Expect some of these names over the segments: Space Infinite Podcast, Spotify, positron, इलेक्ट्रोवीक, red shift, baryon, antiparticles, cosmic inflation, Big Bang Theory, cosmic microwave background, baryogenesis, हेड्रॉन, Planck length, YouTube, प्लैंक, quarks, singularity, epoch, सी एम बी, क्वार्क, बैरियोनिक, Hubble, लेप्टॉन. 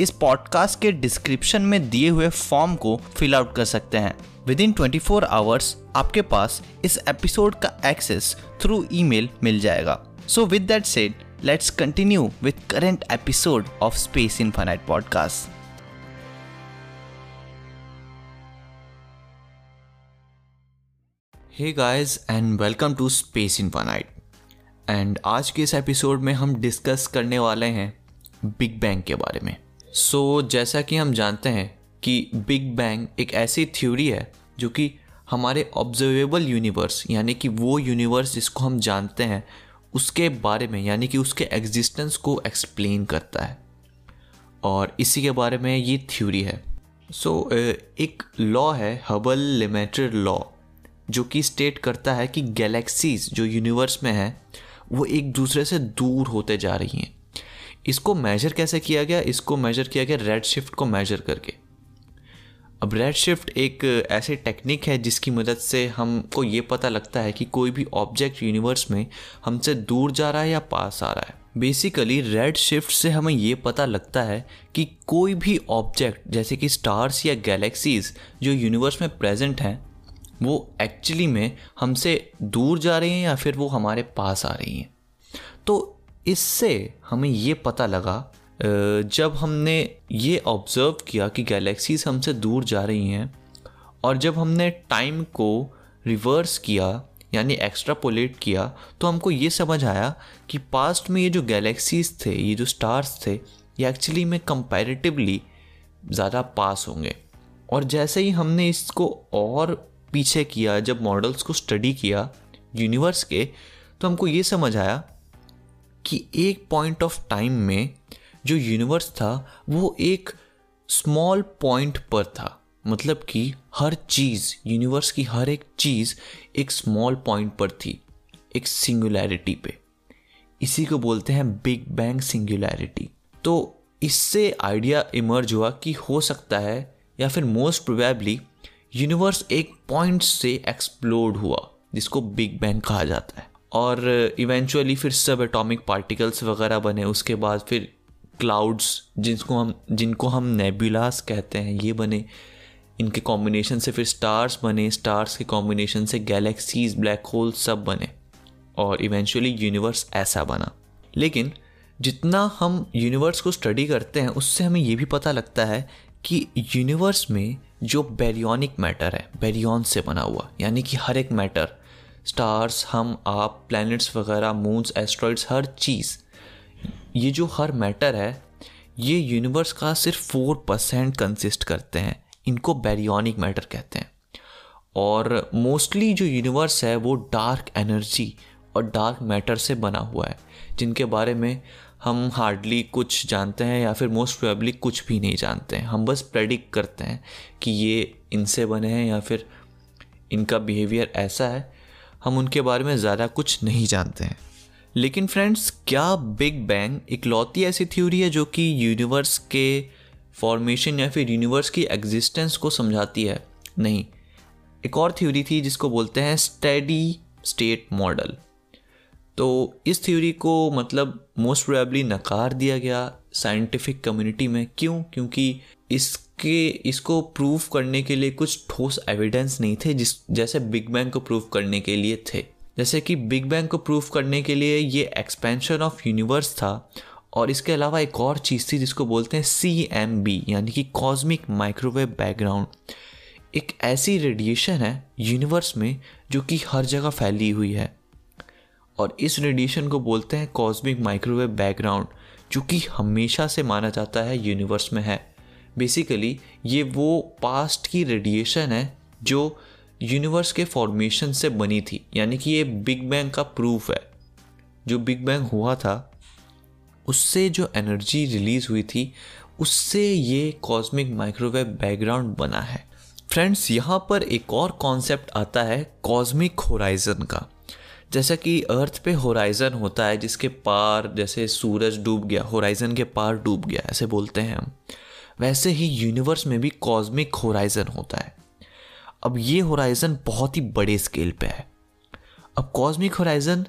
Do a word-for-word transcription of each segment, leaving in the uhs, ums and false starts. इस पॉडकास्ट के डिस्क्रिप्शन में दिए हुए फॉर्म को फिल आउट कर सकते हैं। विद इन चौबीस आवर्स आपके पास इस एपिसोड का एक्सेस थ्रू ईमेल मिल जाएगा। So with that said, let's continue with current episode of space infinite podcast. Hey guys and welcome to space infinite. And आज के इस एपिसोड में हम डिस्कस करने वाले हैं बिग बैंग के बारे में। सो so, जैसा कि हम जानते हैं कि बिग बैंग एक ऐसी थ्योरी है जो कि हमारे ऑब्जर्वेबल यूनिवर्स यानी कि वो यूनिवर्स जिसको हम जानते हैं उसके बारे में, यानी कि उसके एग्जिस्टेंस को एक्सप्लेन करता है, और इसी के बारे में ये थ्योरी है। सो so, एक लॉ है हबल लिमिटेड लॉ, जो कि स्टेट करता है कि गैलेक्सीज जो यूनिवर्स में हैं वो एक दूसरे से दूर होते जा रही हैं। इसको मेजर कैसे किया गया? इसको मेजर किया गया रेड शिफ्ट को मेजर करके। अब रेड शिफ्ट एक ऐसी टेक्निक है जिसकी मदद से हमको ये पता लगता है कि कोई भी ऑब्जेक्ट यूनिवर्स में हमसे दूर जा रहा है या पास आ रहा है। बेसिकली रेड शिफ्ट से हमें ये पता लगता है कि कोई भी ऑब्जेक्ट जैसे कि स्टार्स या गैलेक्सीज जो यूनिवर्स में प्रेजेंट हैं वो एक्चुअली में हमसे दूर जा रही हैं या फिर वो हमारे पास आ रही हैं। तो इससे हमें ये पता लगा, जब हमने ये ऑब्ज़र्व किया कि गैलेक्सीज हमसे दूर जा रही हैं, और जब हमने टाइम को रिवर्स किया यानी एक्स्ट्रापोलेट किया, तो हमको ये समझ आया कि पास्ट में ये जो गैलेक्सीज थे, ये जो स्टार्स थे, ये एक्चुअली में कंपैरेटिवली ज़्यादा पास होंगे। और जैसे ही हमने इसको और पीछे किया, जब मॉडल्स को स्टडी किया यूनिवर्स के, तो हमको ये समझ आया कि एक पॉइंट ऑफ टाइम में जो यूनिवर्स था वो एक स्मॉल पॉइंट पर था। मतलब कि हर चीज़, यूनिवर्स की हर एक चीज़ एक स्मॉल पॉइंट पर थी, एक सिंगुलैरिटी पे। इसी को बोलते हैं बिग बैंग सिंगुलैरिटी। तो इससे आइडिया इमर्ज हुआ कि हो सकता है या फिर मोस्ट प्रोबेबली यूनिवर्स एक पॉइंट से एक्सप्लोड हुआ जिसको बिग बैंग कहा जाता है, और इवेंचुअली फिर सब एटॉमिक पार्टिकल्स वगैरह बने। उसके बाद फिर क्लाउड्स जिसको हम जिनको हम नेबुलास कहते हैं ये बने, इनके कॉम्बिनेशन से फिर स्टार्स बने, स्टार्स के कॉम्बिनेशन से गैलेक्सीज, ब्लैक होल सब बने, और इवेंचुअली यूनिवर्स ऐसा बना। लेकिन जितना हम यूनिवर्स को स्टडी करते हैं उससे हमें ये भी पता लगता है कि यूनिवर्स में जो बैरियोनिक मैटर है, बैरियन से बना हुआ, यानी कि हर एक मैटर, स्टार्स, हम, आप, प्लैनेट्स वगैरह, मून्स, एस्ट्रॉइड्स, हर चीज़, ये जो हर मैटर है ये यूनिवर्स का सिर्फ फोर परसेंट कंसिस्ट करते हैं। इनको बैरियोनिक मैटर कहते हैं। और मोस्टली जो यूनिवर्स है वो डार्क एनर्जी और डार्क मैटर से बना हुआ है, जिनके बारे में हम हार्डली कुछ जानते हैं या फिर मोस्ट प्रोबेबली कुछ भी नहीं जानते हैं। हम बस प्रेडिक्ट करते हैं कि ये इनसे बने हैं या फिर इनका बिहेवियर ऐसा है। हम उनके बारे में ज़्यादा कुछ नहीं जानते हैं। लेकिन फ्रेंड्स, क्या बिग बैंग इकलौती ऐसी थ्योरी है जो कि यूनिवर्स के फॉर्मेशन या फिर यूनिवर्स की एग्जिस्टेंस को समझाती है? नहीं, एक और थ्योरी थी जिसको बोलते हैं स्टेडी स्टेट मॉडल। तो इस थ्योरी को मतलब मोस्ट प्रोबेबली नकार दिया गया साइंटिफिक कम्युनिटी में। क्यों? क्योंकि इसके इसको प्रूव करने के लिए कुछ ठोस एविडेंस नहीं थे, जिस जैसे बिग बैंग को प्रूव करने के लिए थे। जैसे कि बिग बैंग को प्रूव करने के लिए ये एक्सपेंशन ऑफ यूनिवर्स था, और इसके अलावा एक और चीज़ थी जिसको बोलते हैं सी एम बी यानी कि कॉस्मिक माइक्रोवेव बैकग्राउंड। एक ऐसी रेडिएशन है यूनिवर्स में जो कि हर जगह फैली हुई है, और इस रेडिएशन को बोलते हैं कॉस्मिक माइक्रोवेव बैकग्राउंड, जो कि हमेशा से माना जाता है यूनिवर्स में है। बेसिकली ये वो पास्ट की रेडिएशन है जो यूनिवर्स के फॉर्मेशन से बनी थी, यानी कि ये बिग बैंग का प्रूफ है। जो बिग बैंग हुआ था उससे जो एनर्जी रिलीज़ हुई थी उससे ये कॉस्मिक माइक्रोवेव बैकग्राउंड बना है। फ्रेंड्स यहाँ पर एक और कॉन्सेप्ट आता है कॉस्मिक होराइजन का। जैसा कि अर्थ पे होराइजन होता है जिसके पार, जैसे सूरज डूब गया, होराइजन के पार डूब गया ऐसे बोलते हैं हम, वैसे ही यूनिवर्स में भी कॉस्मिक होराइजन होता है। अब ये होराइजन बहुत ही बड़े स्केल पे है। अब कॉस्मिक होराइजन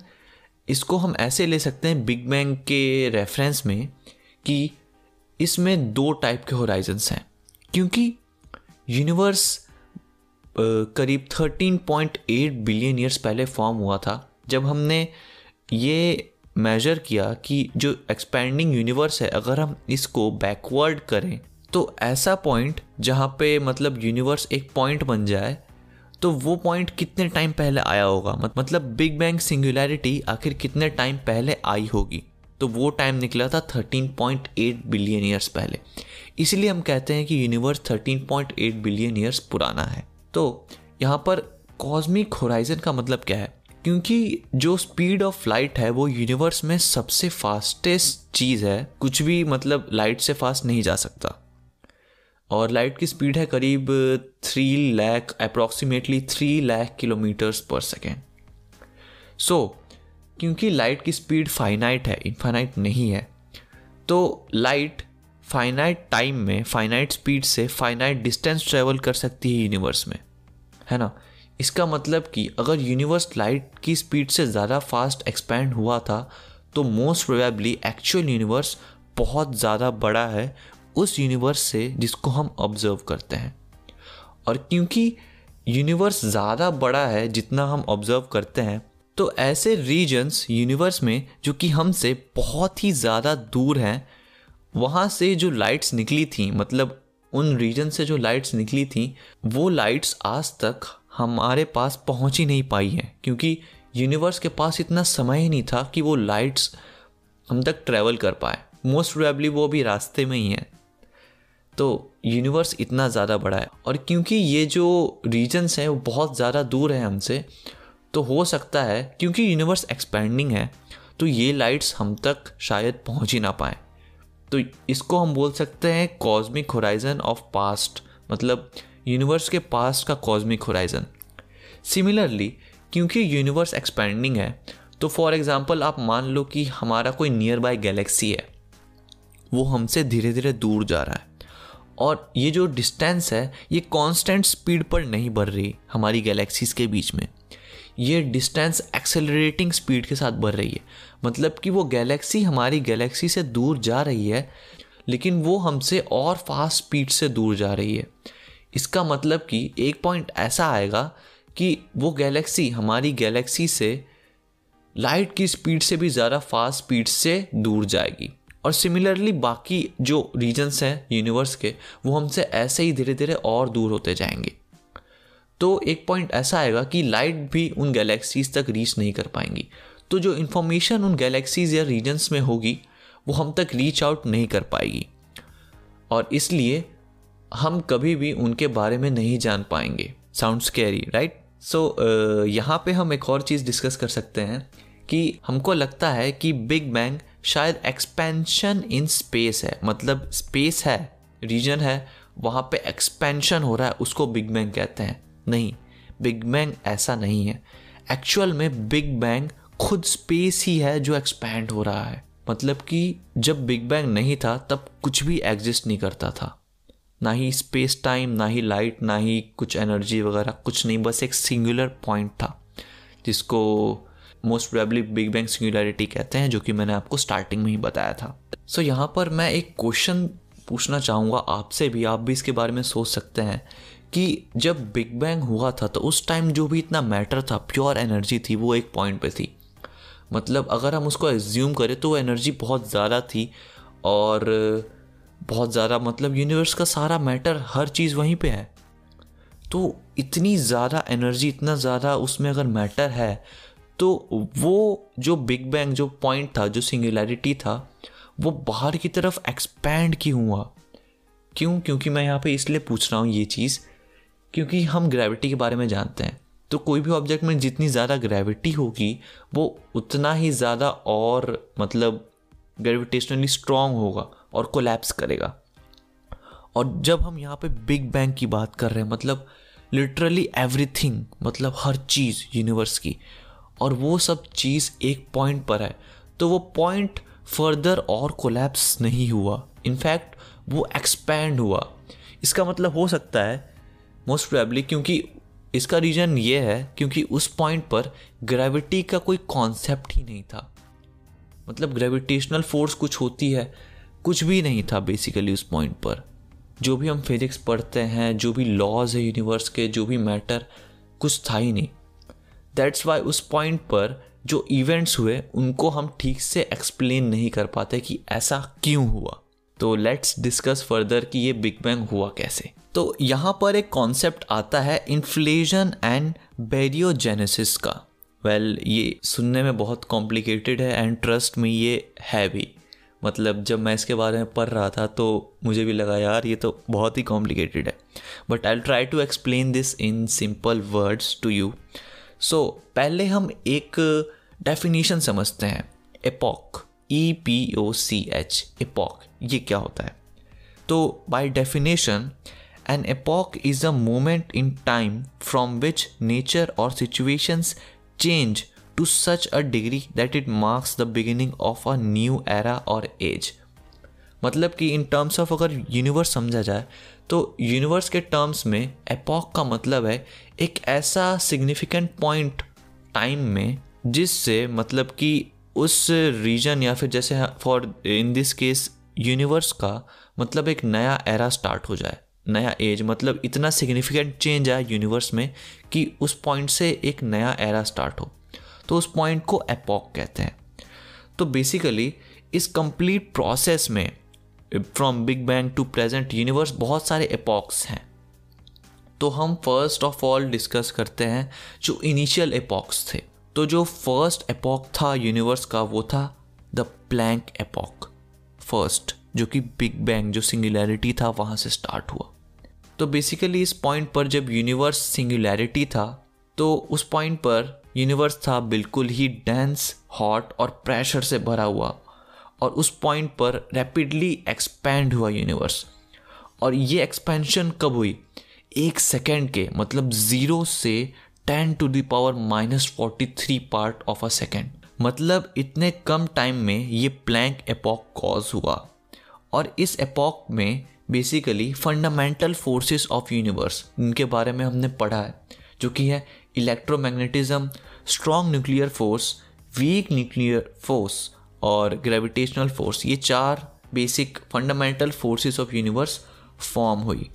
इसको हम ऐसे ले सकते हैं बिग बैंग के रेफरेंस में कि इसमें दो टाइप के होराइजन्स हैं, क्योंकि यूनिवर्स करीब तेरह पॉइंट आठ बिलियन ईयर्स पहले फॉर्म हुआ था। जब हमने ये मेजर किया कि जो एक्सपेंडिंग यूनिवर्स है, अगर हम इसको बैकवर्ड करें तो ऐसा पॉइंट जहाँ पे मतलब यूनिवर्स एक पॉइंट बन जाए, तो वो पॉइंट कितने टाइम पहले आया होगा, मतलब बिग बैंग सिंगुलैरिटी आखिर कितने टाइम पहले आई होगी, तो वो टाइम निकला था तेरह पॉइंट आठ बिलियन ईयर्स पहले। इसलिए हम कहते हैं कि यूनिवर्स तेरह पॉइंट आठ बिलियन ईयर्स पुराना है। तो यहाँ पर कॉस्मिक होराइजन का मतलब क्या है, क्योंकि जो स्पीड ऑफ लाइट है वो यूनिवर्स में सबसे फास्टेस्ट चीज़ है, कुछ भी मतलब लाइट से फास्ट नहीं जा सकता, और लाइट की स्पीड है करीब three lakh approximately three lakh kilometres per second. So क्योंकि लाइट की स्पीड फाइनाइट है, इनफाइनाइट नहीं है, तो लाइट फाइनाइट टाइम में फाइनाइट स्पीड से फाइनाइट डिस्टेंस ट्रेवल कर सकती है यूनिवर्स में, है ना। इसका मतलब कि अगर यूनिवर्स लाइट की स्पीड से ज़्यादा फास्ट एक्सपैंड हुआ था तो मोस्ट प्रोबेबली एक्चुअल यूनिवर्स बहुत ज़्यादा बड़ा है उस यूनिवर्स से जिसको हम ऑब्जर्व करते हैं। और क्योंकि यूनिवर्स ज़्यादा बड़ा है जितना हम ऑब्जर्व करते हैं, तो ऐसे रीजन्स यूनिवर्स में जो कि हमसे बहुत ही ज़्यादा दूर हैं, वहाँ से जो लाइट्स निकली थी, मतलब उन रीजन से जो लाइट्स निकली थी, वो लाइट्स आज तक हमारे पास पहुँच ही नहीं पाई हैं, क्योंकि यूनिवर्स के पास इतना समय ही नहीं था कि वो लाइट्स हम तक ट्रैवल कर पाए। मोस्ट प्रोबेबली वो अभी रास्ते में ही है। तो यूनिवर्स इतना ज़्यादा बड़ा है, और क्योंकि ये जो रीजन्स हैं वो बहुत ज़्यादा दूर है हमसे, तो हो सकता है क्योंकि यूनिवर्स एक्सपेंडिंग है तो ये लाइट्स हम तक शायद पहुंच ही ना पाएं। तो इसको हम बोल सकते हैं कॉस्मिक होराइजन ऑफ पास्ट, मतलब यूनिवर्स के पास्ट का कॉस्मिक होराइजन। सिमिलरली क्योंकि यूनिवर्स एक्सपेंडिंग है, तो फॉर एग्जांपल आप मान लो कि हमारा कोई नियर बाय गैलेक्सी है, वो हमसे धीरे धीरे दूर जा रहा है, और ये जो डिस्टेंस है ये कांस्टेंट स्पीड पर नहीं बढ़ रही हमारी गैलेक्सीज़ के बीच में, ये डिस्टेंस एक्सेलरेटिंग स्पीड के साथ बढ़ रही है। मतलब कि वो गैलेक्सी हमारी गैलेक्सी से दूर जा रही है, लेकिन वो हमसे और फास्ट स्पीड से दूर जा रही है। इसका मतलब कि एक पॉइंट ऐसा आएगा कि वो गैलेक्सी हमारी गैलेक्सी से लाइट की स्पीड से भी ज़्यादा फास्ट स्पीड से दूर जाएगी। और सिमिलरली बाकी जो रीजन्स हैं यूनिवर्स के, वो हमसे ऐसे ही धीरे धीरे और दूर होते जाएंगे। तो एक पॉइंट ऐसा आएगा कि लाइट भी उन गैलेक्सीज़ तक रीच नहीं कर पाएंगी, तो जो इन्फॉर्मेशन उन गैलेक्सीज़ या रीजन्स में होगी वो हम तक रीच आउट नहीं कर पाएगी, और इसलिए हम कभी भी उनके बारे में नहीं जान पाएंगे। Sound scary, right? सो यहाँ पे हम एक और चीज़ डिस्कस कर सकते हैं कि हमको लगता है कि बिग बैंग शायद एक्सपेंशन इन स्पेस है, मतलब स्पेस है, रीजन है, वहाँ पे एक्सपेंशन हो रहा है, उसको बिग बैंग कहते हैं। नहीं, बिग बैंग ऐसा नहीं है। एक्चुअल में बिग बैंग खुद स्पेस ही है जो एक्सपैंड हो रहा है। मतलब कि जब बिग बैंग नहीं था तब कुछ भी एग्जिस्ट नहीं करता था, ना ही स्पेस टाइम, ना ही लाइट, ना ही कुछ एनर्जी वगैरह, कुछ नहीं, बस एक सिंगुलर पॉइंट था जिसको most probably big bang singularity कहते हैं, जो कि मैंने आपको स्टार्टिंग में ही बताया था। सो so, यहाँ पर मैं एक क्वेश्चन पूछना चाहूँगा आपसे भी, आप भी इसके बारे में सोच सकते हैं कि जब बिग बैंग हुआ था तो उस टाइम जो भी इतना मैटर था, प्योर एनर्जी थी, वो एक पॉइंट पे थी। मतलब अगर हम उसको एज्यूम करें तो वो एनर्जी बहुत ज़्यादा थी, और बहुत ज़्यादा मतलब यूनिवर्स का सारा मैटर, हर चीज़ वहीं पे है। तो इतनी ज़्यादा एनर्जी, इतना ज़्यादा उसमें अगर मैटर है, तो वो जो बिग बैंग जो पॉइंट था, जो सिंगुलैरिटी था, वो बाहर की तरफ एक्सपैंड क्यों हुआ? क्यों? क्योंकि मैं यहाँ पे इसलिए पूछ रहा हूँ ये चीज़ क्योंकि हम ग्रेविटी के बारे में जानते हैं। तो कोई भी ऑब्जेक्ट में जितनी ज़्यादा ग्रेविटी होगी वो उतना ही ज़्यादा और मतलब ग्रेविटेशनली स्ट्रॉन्ग होगा और कोलैप्स करेगा। और जब हम यहाँ पे बिग बैंग की बात कर रहे हैं, मतलब लिटरली एवरीथिंग, मतलब हर चीज़ यूनिवर्स की, और वो सब चीज़ एक पॉइंट पर है, तो वो पॉइंट फर्दर और कोलैप्स नहीं हुआ, इनफैक्ट वो एक्सपैंड हुआ। इसका मतलब हो सकता है मोस्ट प्रोबेबली, क्योंकि इसका रीज़न ये है क्योंकि उस पॉइंट पर ग्रेविटी का कोई कॉन्सेप्ट ही नहीं था, मतलब ग्रेविटेशनल फोर्स कुछ होती है, कुछ भी नहीं था बेसिकली उस पॉइंट पर। जो भी हम फिजिक्स पढ़ते हैं, जो भी लॉज है यूनिवर्स के, जो भी मैटर, कुछ था ही नहीं। दैट्स वाई उस पॉइंट पर जो इवेंट्स हुए उनको हम ठीक से एक्सप्लेन नहीं कर पाते कि ऐसा क्यों हुआ। तो लेट्स डिस्कस फर्दर कि ये बिग बैंग हुआ कैसे। तो यहाँ पर एक कॉन्सेप्ट आता है इन्फ्लेशन एंड बैरियोजेनेसिस का। वेल well, ये सुनने में बहुत कॉम्प्लिकेटेड है, एंड ट्रस्ट में ये है भी। मतलब जब मैं इसके बारे में पढ़ रहा था तो मुझे भी लगा यार ये तो बहुत ही कॉम्प्लिकेटेड है, but I will try to explain this in simple words to you. So पहले हम एक डेफिनेशन समझते हैं, epoch, E P O C H, epoch, ये क्या होता है। तो by definition an epoch is a moment in time from which nature और situations change to such a degree that it marks the beginning of a new era or age। मतलब कि in terms of अगर universe समझा जाए तो universe के terms में epoch का मतलब है एक ऐसा significant point time में जिससे, मतलब कि उस region या फिर जैसे for in this case universe का मतलब एक नया era start हो जाए, नया एज, मतलब इतना significant change आया universe में कि उस point से एक नया era start हो, तो उस पॉइंट को एपॉक कहते हैं। तो बेसिकली इस कंप्लीट प्रोसेस में from big bang to present universe बहुत सारे एपॉक्स हैं। तो हम फर्स्ट ऑफ ऑल डिस्कस करते हैं जो इनिशियल एपॉक्स थे। तो जो फर्स्ट एपॉक था यूनिवर्स का वो था द प्लैंक एपॉक, फर्स्ट, जो कि बिग बैंग, जो सिंगुलैरिटी था, वहाँ से स्टार्ट हुआ। तो बेसिकली इस पॉइंट पर जब यूनिवर्स सिंगुलैरिटी था तो उस पॉइंट पर यूनिवर्स था बिल्कुल ही डेंस, हॉट और प्रेशर से भरा हुआ, और उस पॉइंट पर रैपिडली एक्सपैंड हुआ यूनिवर्स। और ये एक्सपेंशन कब हुई? एक सेकेंड के, मतलब ज़ीरो से ten to the power minus forty three part of a second, मतलब इतने कम टाइम में ये प्लैंक एपॉक कॉज हुआ। और इस एपॉक में basically fundamental forces of universe, इनके बारे में हमने पढ़ा है, जो कि है electromagnetism, strong nuclear force, weak nuclear force और ग्रेविटेशनल फोर्स, ये चार basic fundamental forces of universe form हुई।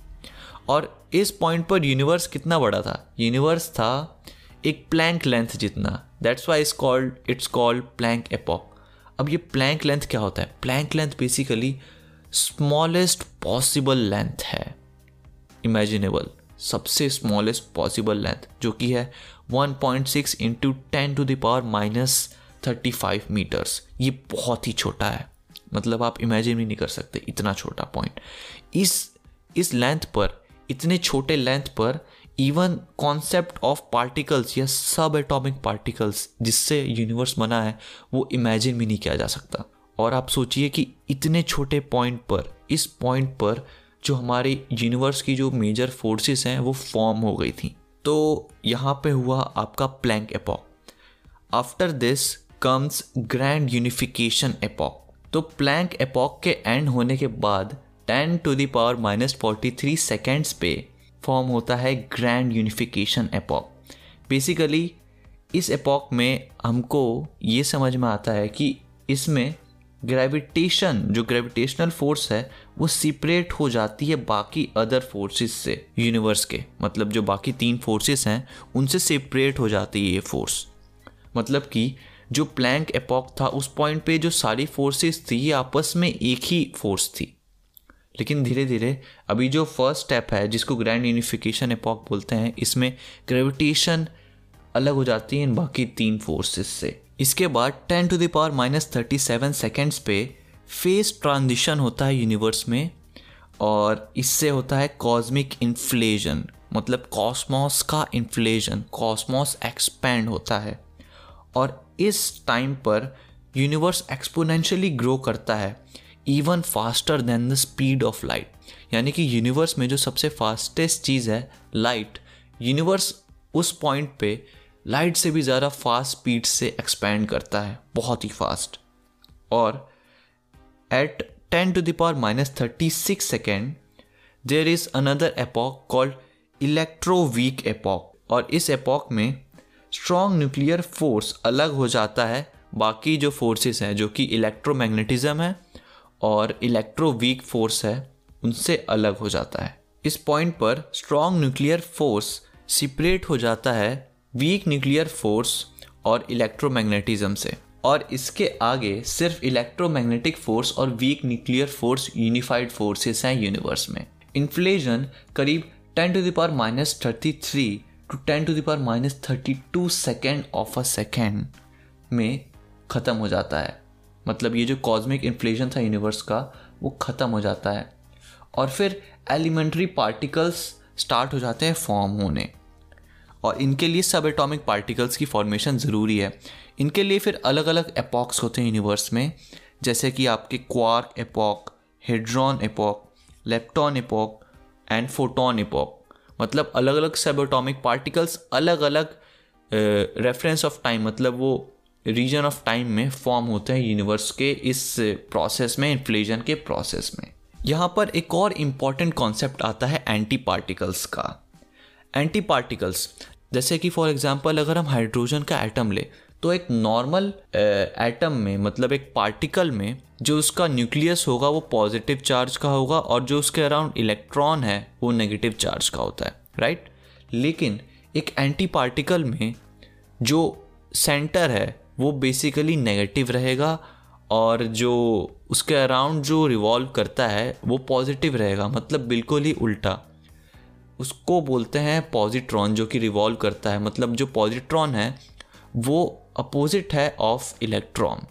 और इस पॉइंट पर यूनिवर्स कितना बड़ा था? यूनिवर्स था एक प्लैंक लेंथ जितना, that's why it's called it's called प्लैंक epoch. अब ये प्लैंक लेंथ क्या होता है? प्लैंक length basically smallest possible length है, इमेजिनेबल, सबसे स्मॉलेस्ट पॉसिबल लेंथ, जो कि है one point six into ten to the power minus thirty five metres. ये बहुत ही छोटा है, मतलब आप इमेजिन भी नहीं कर सकते इतना छोटा पॉइंट। इस इस लेंथ पर, इतने छोटे लेंथ पर इवन कॉन्सेप्ट ऑफ पार्टिकल्स या सब एटॉमिक पार्टिकल्स जिससे यूनिवर्स बना है वो इमेजिन भी नहीं किया जा सकता। और आप सोचिए कि इतने छोटे पॉइंट पर, इस पॉइंट पर जो हमारे यूनिवर्स की जो मेजर फोर्सेस हैं वो फॉर्म हो गई थी। तो यहाँ पे हुआ आपका प्लैंक epoch. After this comes grand unification epoch. तो प्लैंक एपॉक के एंड होने के बाद ten to the power minus forty three seconds पे फॉर्म होता है ग्रैंड यूनिफिकेशन एपॉक। बेसिकली इस एपॉक में हमको ये समझ में आता है कि इसमें ग्रेविटेशन, जो ग्रेविटेशनल फोर्स है, वो सेपरेट हो जाती है बाकी अदर फोर्सेस से यूनिवर्स के, मतलब जो बाकी तीन फोर्सेस हैं उनसे सेपरेट हो जाती है ये फोर्स। मतलब कि जो प्लैंक एपॉक था उस पॉइंट पे जो सारी फोर्सेस थी ये आपस में एक ही फोर्स थी, लेकिन धीरे धीरे अभी जो फर्स्ट स्टेप है जिसको ग्रैंड यूनिफिकेशन एपॉक बोलते हैं, इसमें ग्रेविटेशन अलग हो जाती है इन बाकी तीन फोर्सेस से। इसके बाद ten to the power minus thirty seven seconds पे फेज ट्रांजिशन होता है यूनिवर्स में, और इससे होता है कॉस्मिक इन्फ्लेशन, मतलब कॉस्मॉस का इन्फ्लेशन, कॉस्मॉस एक्सपैंड होता है। और इस टाइम पर यूनिवर्स एक्सपोनेंशियली ग्रो करता है even faster than the speed of light, यानी कि यूनिवर्स में जो सबसे फास्टेस्ट चीज़ है लाइट, यूनिवर्स उस पॉइंट पे लाइट से भी ज़्यादा फास्ट स्पीड से एक्सपैंड करता है, बहुत ही फास्ट। और at ten to the power minus thirty six second there is another epoch called इलेक्ट्रोवीक epoch, और इस एपॉक में स्ट्रॉन्ग न्यूक्लियर फोर्स अलग हो जाता है बाकी जो फोर्सेस हैं जो कि इलेक्ट्रोमैग्नेटिज्म है और इलेक्ट्रोवीक फोर्स है उनसे अलग हो जाता है। इस पॉइंट पर स्ट्रॉन्ग न्यूक्लियर फोर्स सेपरेट हो जाता है वीक न्यूक्लियर फोर्स और इलेक्ट्रोमैग्नेटिज्म से, और इसके आगे सिर्फ इलेक्ट्रोमैग्नेटिक फोर्स और weak nuclear force unified forces हैं यूनिवर्स में। इन्फ्लेशन करीब ten to the power minus thirty three to ten to the power minus thirty two second of a second में ख़त्म हो जाता है, मतलब ये जो कॉस्मिक इन्फ्लेशन था यूनिवर्स का वो ख़त्म हो जाता है। और फिर एलिमेंट्री पार्टिकल्स स्टार्ट हो जाते हैं फॉर्म होने, और इनके लिए सब एटॉमिक पार्टिकल्स की फॉर्मेशन ज़रूरी है। इनके लिए फिर अलग अलग एपॉक्स होते हैं यूनिवर्स में, जैसे कि आपके क्वार्क epoch, हेड्रॉन epoch, लेप्टॉन epoch and photon epoch, मतलब अलग अलग सब एटॉमिक पार्टिकल्स अलग अलग रेफरेंस ऑफ टाइम, मतलब वो रीजन ऑफ टाइम में फॉर्म होते हैं यूनिवर्स के इस प्रोसेस में, इन्फ्लेशन के प्रोसेस में। यहाँ पर एक और इम्पॉर्टेंट कॉन्सेप्ट आता है एंटी पार्टिकल्स का। एंटी पार्टिकल्स जैसे कि फॉर एग्जांपल अगर हम हाइड्रोजन का एटम ले तो एक नॉर्मल एटम में, मतलब एक पार्टिकल में जो उसका न्यूक्लियस होगा वो पॉजिटिव चार्ज का होगा और जो उसके अराउंड इलेक्ट्रॉन है वो नेगेटिव चार्ज का होता है, राइट। लेकिन एक एंटी पार्टिकल में जो सेंटर है वो बेसिकली नेगेटिव रहेगा और जो उसके अराउंड जो रिवॉल्व करता है वो पॉजिटिव रहेगा, मतलब बिल्कुल ही उल्टा। उसको बोलते हैं पॉजिट्रॉन जो कि रिवॉल्व करता है, मतलब जो पॉजिट्रॉन है वो अपोजिट है ऑफ इलेक्ट्रॉन।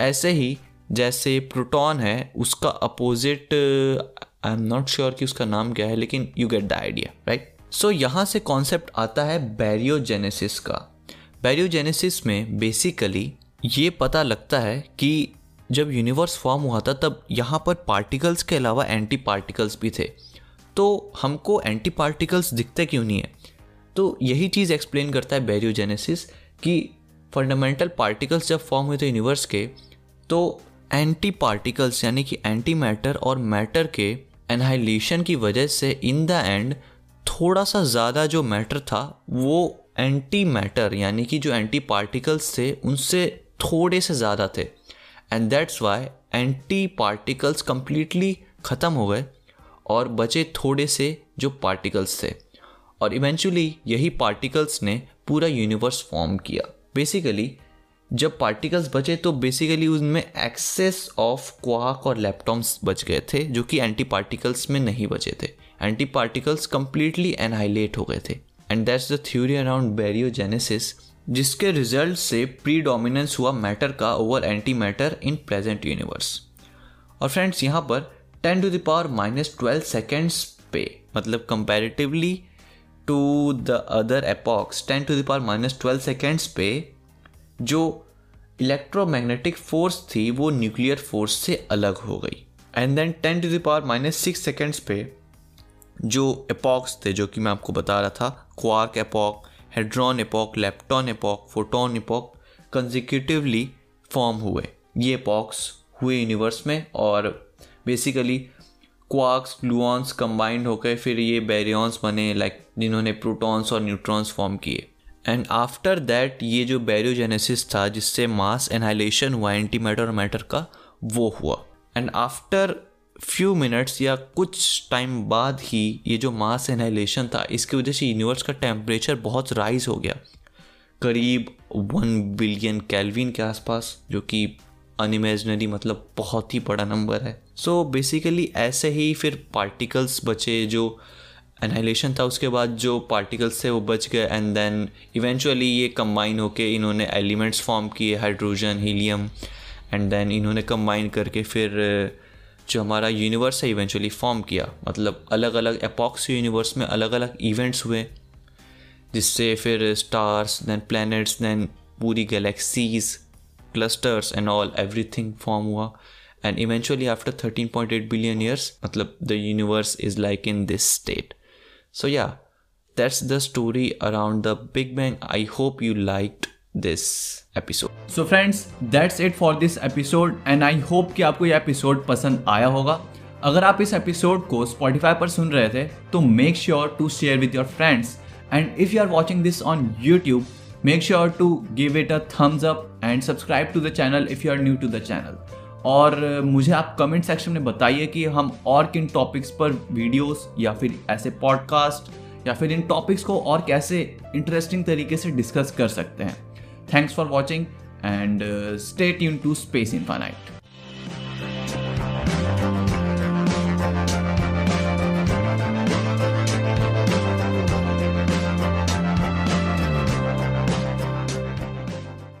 ऐसे ही जैसे प्रोटॉन है उसका opposite, I am not sure कि उसका नाम क्या है, लेकिन you get the idea, right. So यहाँ से कॉन्सेप्ट आता है बैरियोजेनेसिस का। बैरियोजेनेसिस में बेसिकली ये पता लगता है कि जब यूनिवर्स फॉर्म हुआ था तब यहाँ पर पार्टिकल्स के अलावा एंटी पार्टिकल्स भी थे, तो हमको एंटी पार्टिकल्स दिखते क्यों नहीं है, तो यही चीज़ एक्सप्लेन करता है बैरियोजेनेसिस कि फंडामेंटल पार्टिकल्स जब फॉर्म हुए थे यूनिवर्स के तो एंटी पार्टिकल्स यानी कि एंटी मैटर और मैटर के एनहाइलेशन की वजह से इन द एंड थोड़ा सा ज़्यादा जो मैटर था वो एंटी मैटर यानी कि जो एंटी पार्टिकल्स थे उनसे थोड़े से ज़्यादा थे, and that's why anti particles completely ख़त्म हो गए और बचे थोड़े से जो पार्टिकल्स थे, और इवेंचुअली यही पार्टिकल्स ने पूरा यूनिवर्स फॉर्म किया। बेसिकली जब पार्टिकल्स बचे तो बेसिकली उनमें एक्सेस ऑफ क्वार्क और लेप्टॉन्स बच गए थे जो कि एंटी पार्टिकल्स में नहीं बचे थे, एंटी पार्टिकल्स कम्प्लीटली एनहाइलेट हो गए थे, and that's the theory around baryogenesis, जिसके रिजल्ट से प्रीडोमिनेंस हुआ मैटर का over anti matter in present universe. और फ्रेंड्स यहाँ पर ten to the power minus twelve seconds पे, मतलब comparatively to the other epochs, ten to the power minus twelve seconds पे जो इलेक्ट्रोमैग्नेटिक फोर्स थी वो न्यूक्लियर फोर्स से अलग हो गई, and then ten to the power minus six seconds पे जो एपॉक्स थे जो कि मैं आपको बता रहा था, क्वार्क epoch, हेड्रॉन epoch, लेप्टॉन epoch, photon epoch, consecutively form हुए। ये एपॉक्स हुए यूनिवर्स में और बेसिकली क्वार्क्स ग्लूऑन्स कंबाइंड होकर फिर ये बैरियॉन्स बने, लाइक जिन्होंने प्रोटॉन्स और न्यूट्रॉन्स फॉर्म किए। एंड आफ्टर दैट ये जो बैरियोजेनेसिस था जिससे मास एनहाइलेशन हुआ एंटी मैटर और मैटर का, वो हुआ। एंड आफ्टर फ्यू मिनट्स या कुछ टाइम बाद ही ये जो मास एनहाइलेशन था इसकी वजह से यूनिवर्स का टेम्परेचर बहुत राइज हो गया, करीब वन बिलियन केल्विन के आसपास, जो कि अनइमेजनरी, मतलब बहुत ही बड़ा नंबर है। सो बेसिकली ऐसे ही फिर पार्टिकल्स बचे, जो एनहाइलेशन था उसके बाद जो पार्टिकल्स थे वो बच गए, एंड देन इवेंचुअली ये कंबाइन होके इन्होंने एलिमेंट्स फॉर्म किए, हाइड्रोजन, हीलियम, एंड देन इन्होंने कंबाइन करके फिर जो हमारा यूनिवर्स है इवेंचुअली फॉर्म किया। मतलब अलग अलग एपॉक्स यूनिवर्स में अलग अलग इवेंट्स हुए जिससे फिर स्टार्स, दैन प्लैनेट्स, दैन पूरी galaxies, clusters and all everything form हुआ, and eventually after thirteen point eight billion years, matlab, the universe is like in this state. So yeah, that's the story around the Big Bang. I hope you liked this episode. So friends, that's it for this episode and I hope कि आपको ये episode पसंद आया होगा. अगर आप इस episode को Spotify पर सुन रहे थे तो make sure to share with your friends. And if you are watching this on YouTube, make sure to give it a thumbs up and subscribe to the channel if you are new to the channel. और मुझे आप comment section में बताइए कि हम और किन topics पर वीडियोस या फिर ऐसे पॉडकास्ट या फिर इन टॉपिक्स को और कैसे इंटरेस्टिंग तरीके से डिस्कस कर सकते हैं. Thanks for watching and stay tuned to space infinite.